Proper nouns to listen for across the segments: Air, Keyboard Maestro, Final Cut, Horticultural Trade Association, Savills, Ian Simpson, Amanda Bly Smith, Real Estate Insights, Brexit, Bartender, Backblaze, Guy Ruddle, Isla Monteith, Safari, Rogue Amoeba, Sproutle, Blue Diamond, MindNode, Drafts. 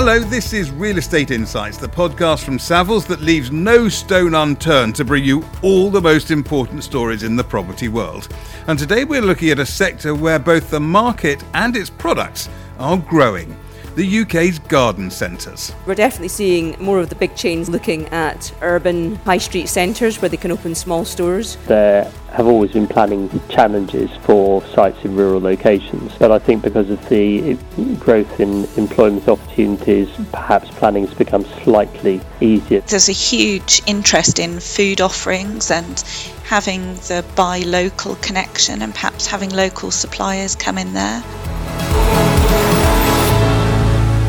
Hello, this is Real Estate Insights, the podcast from Savills that leaves no stone unturned to bring you all the most important stories in the property world. And today we're looking at a sector where both the market and its products are growing, the UK's garden centres. We're definitely seeing more of the big chains looking at urban high street centres where they can open small stores. There have always been planning challenges for sites in rural locations, but I think because of the growth in employment opportunities, perhaps planning has become slightly easier. There's a huge interest in food offerings and having the buy local connection and perhaps having local suppliers come in there.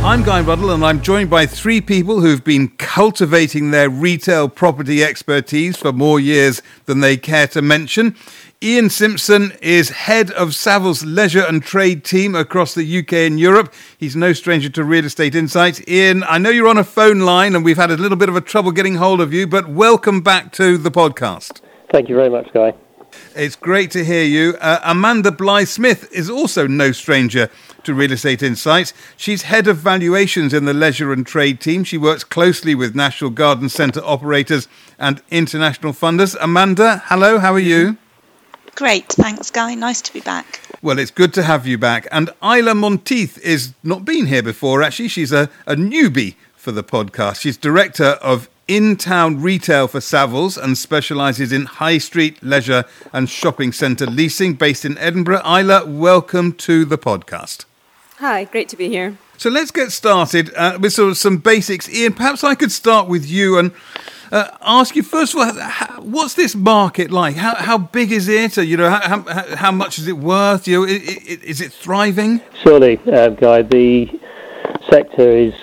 I'm Guy Ruddle and I'm joined by three people who've been cultivating their retail property expertise for more years than they care to mention. Ian Simpson is head of Savills' leisure and trade team across the UK and Europe. He's no stranger to Real Estate Insights. Ian, I know you're on a phone line and we've had a little bit of a trouble getting hold of you, but welcome back to the podcast. Thank you very much, Guy. It's great to hear you. Amanda Bly Smith is also no stranger to Real Estate Insights. She's head of valuations in the leisure and trade team. She works closely with National Garden Centre operators and international funders. Amanda, hello, how are you? Great, thanks, Guy. Nice to be back. Well, it's good to have you back. And Isla Monteith is not been here before, actually. She's a newbie for the podcast. She's director of in-town retail for Savills and specialises in high street, leisure and shopping centre leasing based in Edinburgh. Isla, welcome to the podcast. Hi, great to be here. So let's get started with sort of some basics. Ian, perhaps I could start with you and ask you, first of all, what's this market like? How big is it? You know, how much is it worth? You know, is it thriving? Surely, Guy, the sector is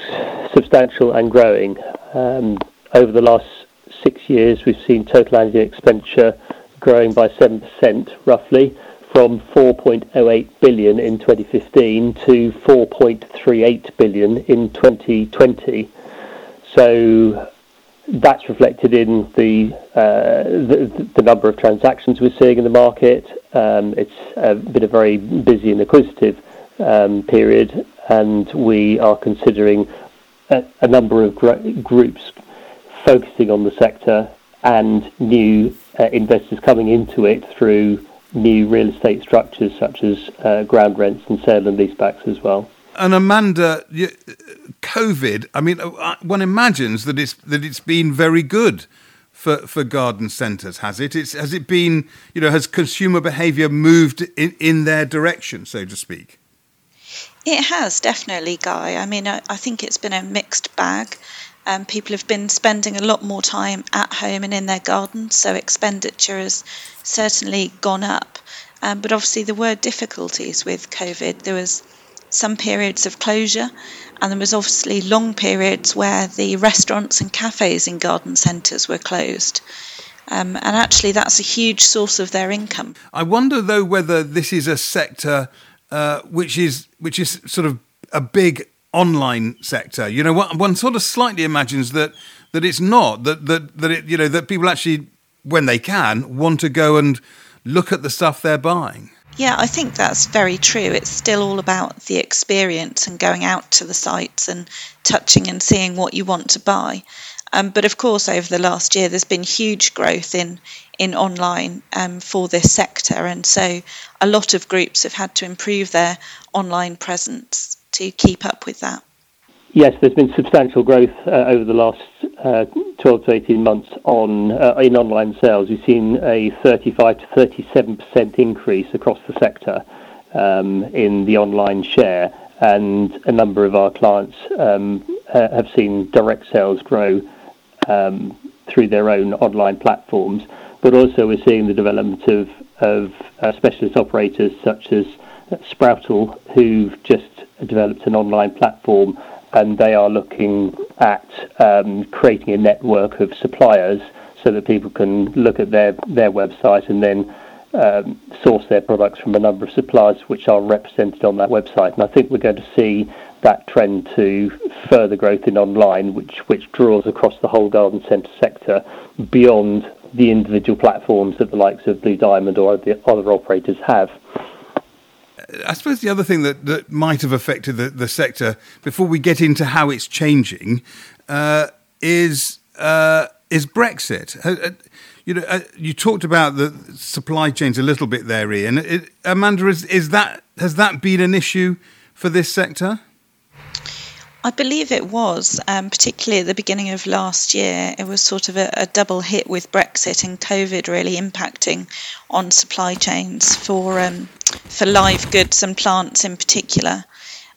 substantial and growing. Over the last 6 years, we've seen total annual expenditure growing by 7%, roughly, from 4.08 billion in 2015 to 4.38 billion in 2020. So that's reflected in the number of transactions we're seeing in the market. It's been a very busy and acquisitive period, and we are considering a number of groups focusing on the sector and new investors coming into it through new real estate structures such as ground rents and sale and leasebacks as well. And Amanda, COVID, I mean, one imagines that it's been very good for garden centres, has it? Has it been, you know, has consumer behaviour moved in their direction, so to speak? It has, definitely, Guy. I mean, I think it's been a mixed bag. People have been spending a lot more time at home and in their gardens, so expenditure has certainly gone up. But obviously there were difficulties with COVID. There was some periods of closure, and there was obviously long periods where the restaurants and cafes in garden centres were closed. And actually that's a huge source of their income. I wonder, though, whether this is a sector which is sort of a big online sector. You know, one sort of slightly imagines that it's not that it, you know, that people actually, when they can, want to go and look at the stuff they're buying. Yeah, I think that's very true. It's still all about the experience and going out to the sites and touching and seeing what you want to buy. But of course, over the last year, there's been huge growth in online for this sector, and so a lot of groups have had to improve their online presence to keep up with that. Yes, there's been substantial growth over the last 12 to 18 months in online sales. We've seen a 35 to 37% increase across the sector in the online share, and a number of our clients have seen direct sales grow through their own online platforms. But also we're seeing the development of specialist operators such as Sproutle, who've just developed an online platform, and they are looking at creating a network of suppliers so that people can look at their website and then source their products from a number of suppliers which are represented on that website. And I think we're going to see that trend to further growth in online, which draws across the whole garden centre sector beyond the individual platforms that the likes of Blue Diamond or the other operators have. I suppose the other thing that might have affected the sector, before we get into how it's changing, is Brexit. You talked about the supply chains a little bit there, Ian. Amanda, has that been an issue for this sector? I believe it was, particularly at the beginning of last year. It was sort of a double hit with Brexit and COVID really impacting on supply chains for live goods and plants in particular.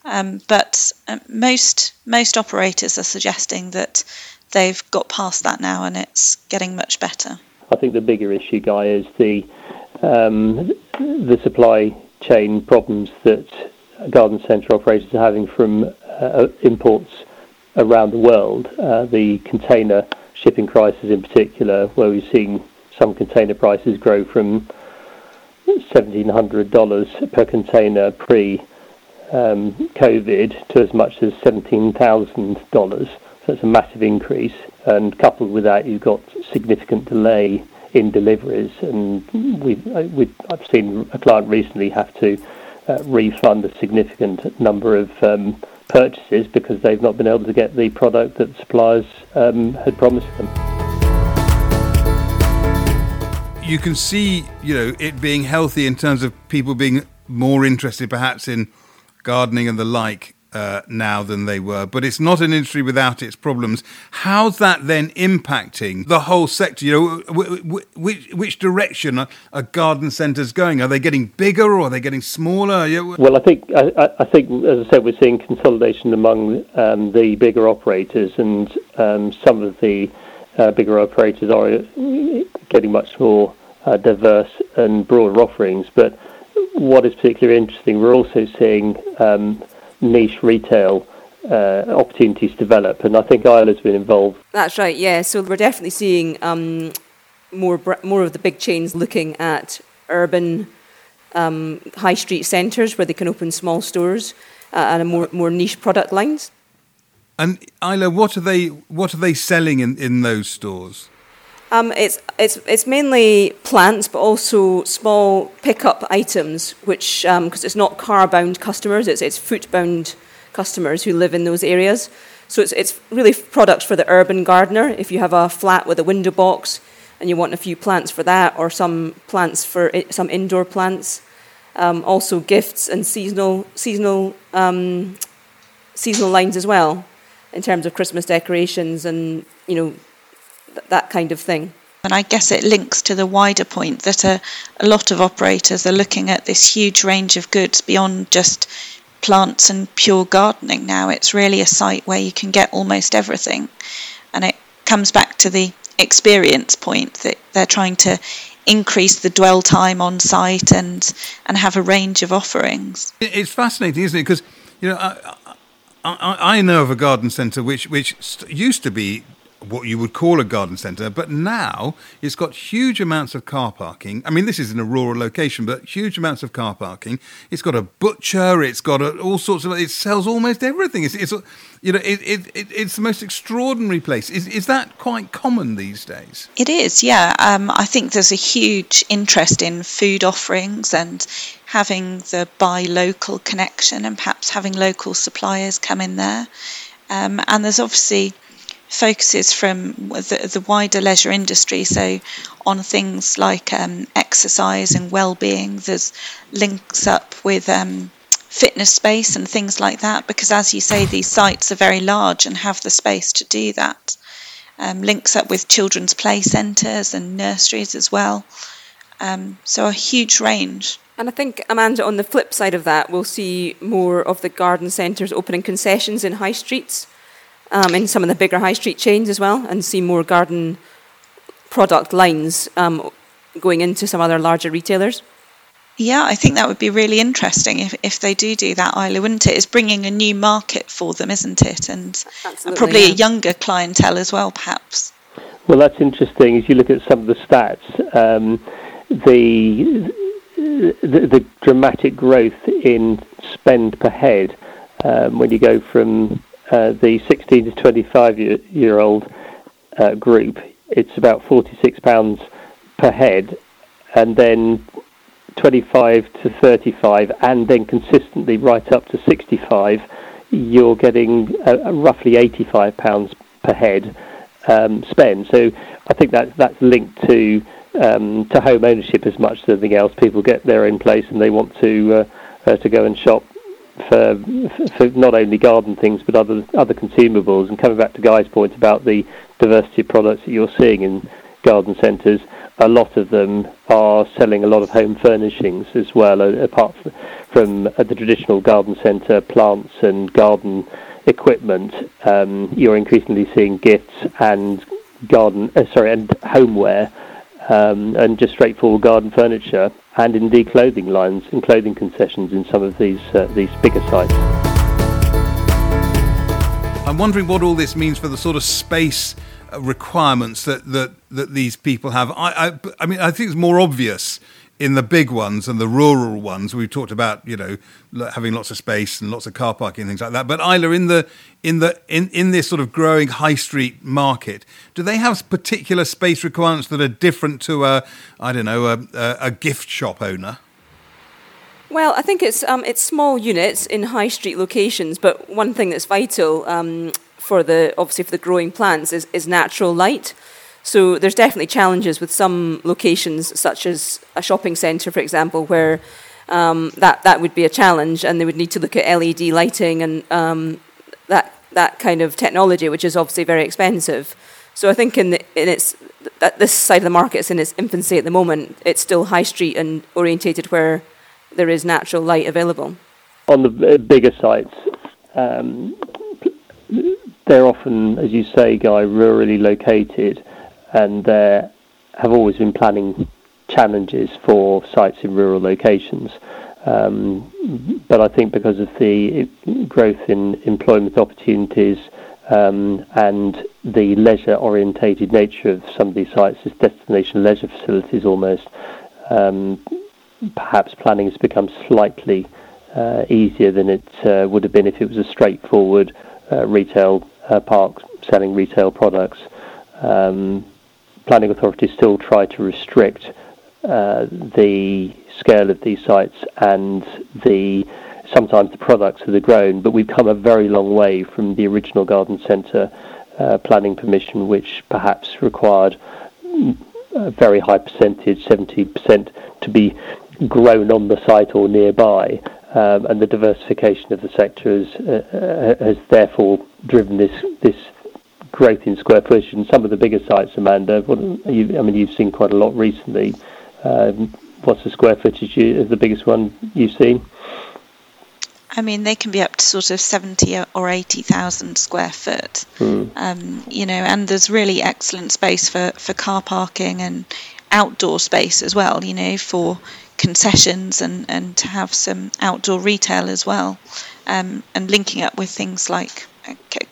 But most operators are suggesting that they've got past that now and it's getting much better. I think the bigger issue, Guy, is the supply chain problems that garden centre operators are having from imports around the world, the container shipping crisis in particular, where we've seen some container prices grow from $1,700 per container pre-COVID to as much as $17,000. So that's a massive increase, and coupled with that you've got significant delay in deliveries, and I've seen a client recently have to refund a significant number of purchases because they've not been able to get the product that suppliers had promised them. You can see, it being healthy in terms of people being more interested perhaps in gardening and the like now than they were, but it's not an industry without its problems. How's that then impacting the whole sector? Which direction are garden centres going? Are they getting bigger or are they getting smaller? Well, I think, as I said, we're seeing consolidation among the bigger operators, and some of the bigger operators are getting much more diverse and broader offerings. But what is particularly interesting, we're also seeing niche retail opportunities develop, and I think Isla's been involved. That's right, yeah. So we're definitely seeing more of the big chains looking at urban high street centres where they can open small stores and more niche product lines. And Isla, what are they selling in those stores? It's mainly plants, but also small pick-up items, which because it's not car-bound customers, it's foot-bound customers who live in those areas. So it's really products for the urban gardener. If you have a flat with a window box and you want a few plants for that, or some indoor plants, also gifts and seasonal lines as well, in terms of Christmas decorations and that kind of thing. And I guess it links to the wider point that a lot of operators are looking at this huge range of goods beyond just plants and pure gardening now. It's really a site where you can get almost everything. And it comes back to the experience point that they're trying to increase the dwell time on site and have a range of offerings. It's fascinating, isn't it? Because, I know of a garden centre which used to be what you would call a garden centre, but now it's got huge amounts of car parking. I mean, this is in a rural location, but huge amounts of car parking. It's got a butcher. It's got all sorts of. It sells almost everything. It's the most extraordinary place. Is that quite common these days? It is, yeah. I think there's a huge interest in food offerings and having the buy local connection, and perhaps having local suppliers come in there. And there's obviously focuses from the wider leisure industry, so on things like exercise and well-being. There's links up with fitness space and things like that, because as you say, these sites are very large and have the space to do that. Links up with children's play centres and nurseries as well. So a huge range. And I think, Amanda, on the flip side of that, we'll see more of the garden centres opening concessions in high streets, in some of the bigger high street chains as well, and see more garden product lines going into some other larger retailers. Yeah, I think that would be really interesting if they do that, Isla, wouldn't it? It's bringing a new market for them, isn't it? And probably a younger clientele as well, perhaps. Well, that's interesting. As you look at some of the stats, the dramatic growth in spend per head when you go from the 16 to 25-year-old group, it's about £46 per head, and then 25 to 35 and then consistently right up to 65, you're getting roughly £85 per head spend. So I think that's linked to home ownership as much as anything else. People get their own place and they want to go and shop for not only garden things but other consumables. And coming back to Guy's point about the diversity of products that you're seeing in garden centres, a lot of them are selling a lot of home furnishings as well, apart from the traditional garden centre plants and garden equipment. You're increasingly seeing gifts and and homeware, and just straightforward garden furniture, and indeed clothing lines and clothing concessions in some of these bigger sites. I'm wondering what all this means for the sort of space requirements that these people have. I mean, I think it's more obvious in the big ones and the rural ones. We've talked about, having lots of space and lots of car parking and things like that. But Isla, in this sort of growing high street market, do they have particular space requirements that are different to a gift shop owner? Well, I think it's small units in high street locations. But one thing that's vital, for the growing plants is natural light. So there's definitely challenges with some locations, such as a shopping centre, for example, where that would be a challenge, and they would need to look at LED lighting and that kind of technology, which is obviously very expensive. So I think this side of the market is in its infancy at the moment. It's still high street and orientated where there is natural light available. On the bigger sites, they're often, as you say, Guy, rurally located, and there have always been planning challenges for sites in rural locations. But I think because of the growth in employment opportunities and the leisure-orientated nature of some of these sites as destination leisure facilities almost, perhaps planning has become slightly easier than it would have been if it was a straightforward retail parks selling retail products. Planning authorities still try to restrict the scale of these sites and sometimes the products that are grown, but we've come a very long way from the original garden centre planning permission, which perhaps required a very high percentage, 70%, to be grown on the site or nearby. And the diversification of the sector has therefore driven this growth in square footage. And some of the bigger sites, Amanda, you've seen quite a lot recently. What's the square footage of the biggest one you've seen? I mean, they can be up to sort of 70 or 80,000 square foot. And there's really excellent space for car parking and outdoor space as well, for concessions and to have some outdoor retail as well, and linking up with things like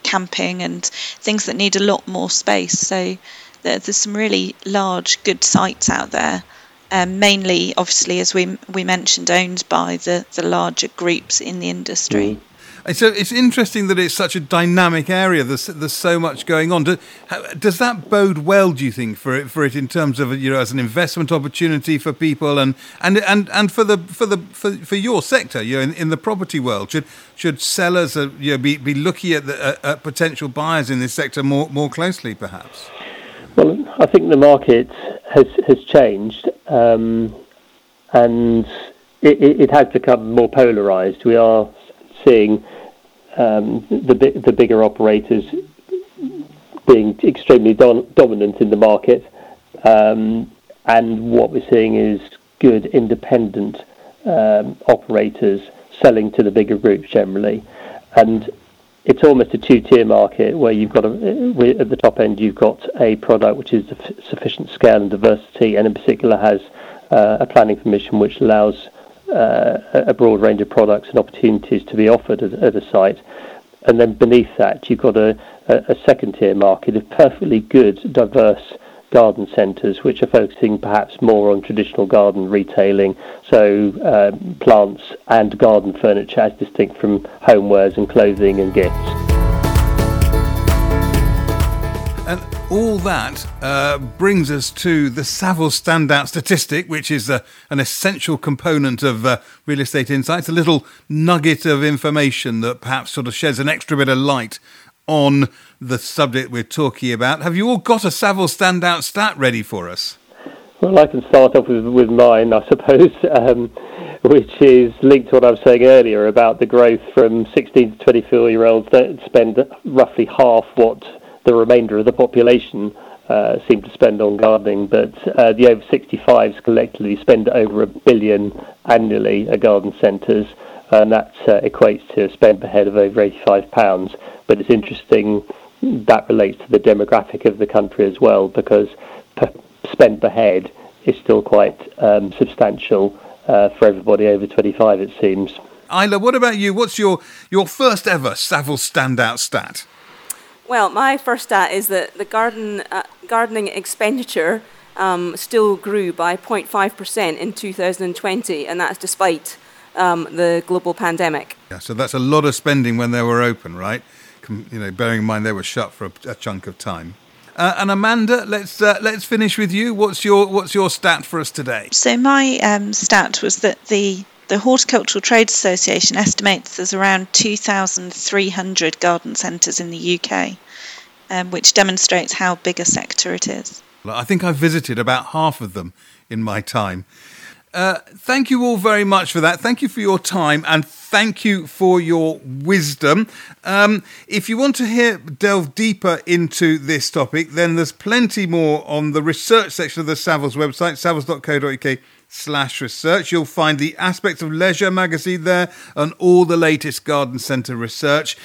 camping and things that need a lot more space. So there's some really large good sites out there, mainly obviously, as we mentioned, owned by the larger groups in the industry. Mm-hmm. So it's interesting that it's such a dynamic area. There's so much going on. Does that bode well, do you think, for it in terms of as an investment opportunity for people and for your sector, in the property world? Should sellers be looking at potential buyers in this sector more closely, perhaps? Well, I think the market has changed, and it has become more polarised. We are seeing the bigger operators being extremely dominant in the market, and what we're seeing is good independent operators selling to the bigger groups generally, and it's almost a two-tier market where you've got at the top end you've got a product which is of sufficient scale and diversity, and in particular has a planning permission which allows a broad range of products and opportunities to be offered at a site. And then beneath that you've got a second tier market of perfectly good diverse garden centres which are focusing perhaps more on traditional garden retailing, so plants and garden furniture as distinct from homewares and clothing and gifts. all that brings us to the Savills standout statistic, which is an essential component of Real Estate Insights, a little nugget of information that perhaps sort of sheds an extra bit of light on the subject we're talking about. Have you all got a Savills standout stat ready for us? Well, I can start off with mine, I suppose, which is linked to what I was saying earlier about the growth from 16 to 24-year-olds that spend roughly half what the remainder of the population seem to spend on gardening, but the over 65s collectively spend over $1 billion annually at garden centres, and that equates to a spend per head of over £85. But it's interesting that relates to the demographic of the country as well, because spend per head is still quite substantial for everybody over 25, it seems. Isla, what about you? What's your first ever Savills standout stat? Well, my first stat is that the gardening expenditure still grew by 0.5% in 2020, and that's despite the global pandemic. Yeah, so that's a lot of spending when they were open, right? You know, bearing in mind they were shut for a chunk of time. And Amanda, let's finish with you. What's your stat for us today? So my stat was that the Horticultural Trade Association estimates there's around 2,300 garden centres in the UK, which demonstrates how big a sector it is. Well, I think I've visited about half of them in my time. Thank you all very much for that. Thank you for your time and thank you for your wisdom. If you want to delve deeper into this topic, then there's plenty more on the research section of the Savills website, savills.co.uk/research. You'll find the Aspects of Leisure magazine there and all the latest garden centre research.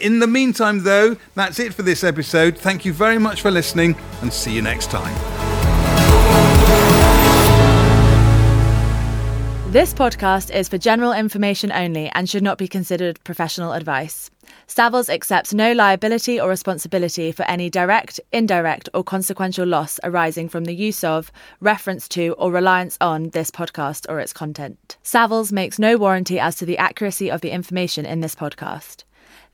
In the meantime, though, that's it for this episode. Thank you very much for listening and see you next time. This podcast is for general information only and should not be considered professional advice. Savills accepts no liability or responsibility for any direct, indirect or consequential loss arising from the use of, reference to or reliance on this podcast or its content. Savills makes no warranty as to the accuracy of the information in this podcast.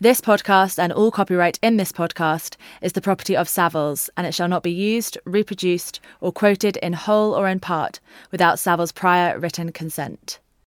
This podcast and all copyright in this podcast is the property of Savills, and it shall not be used, reproduced, or quoted in whole or in part without Savills' prior written consent.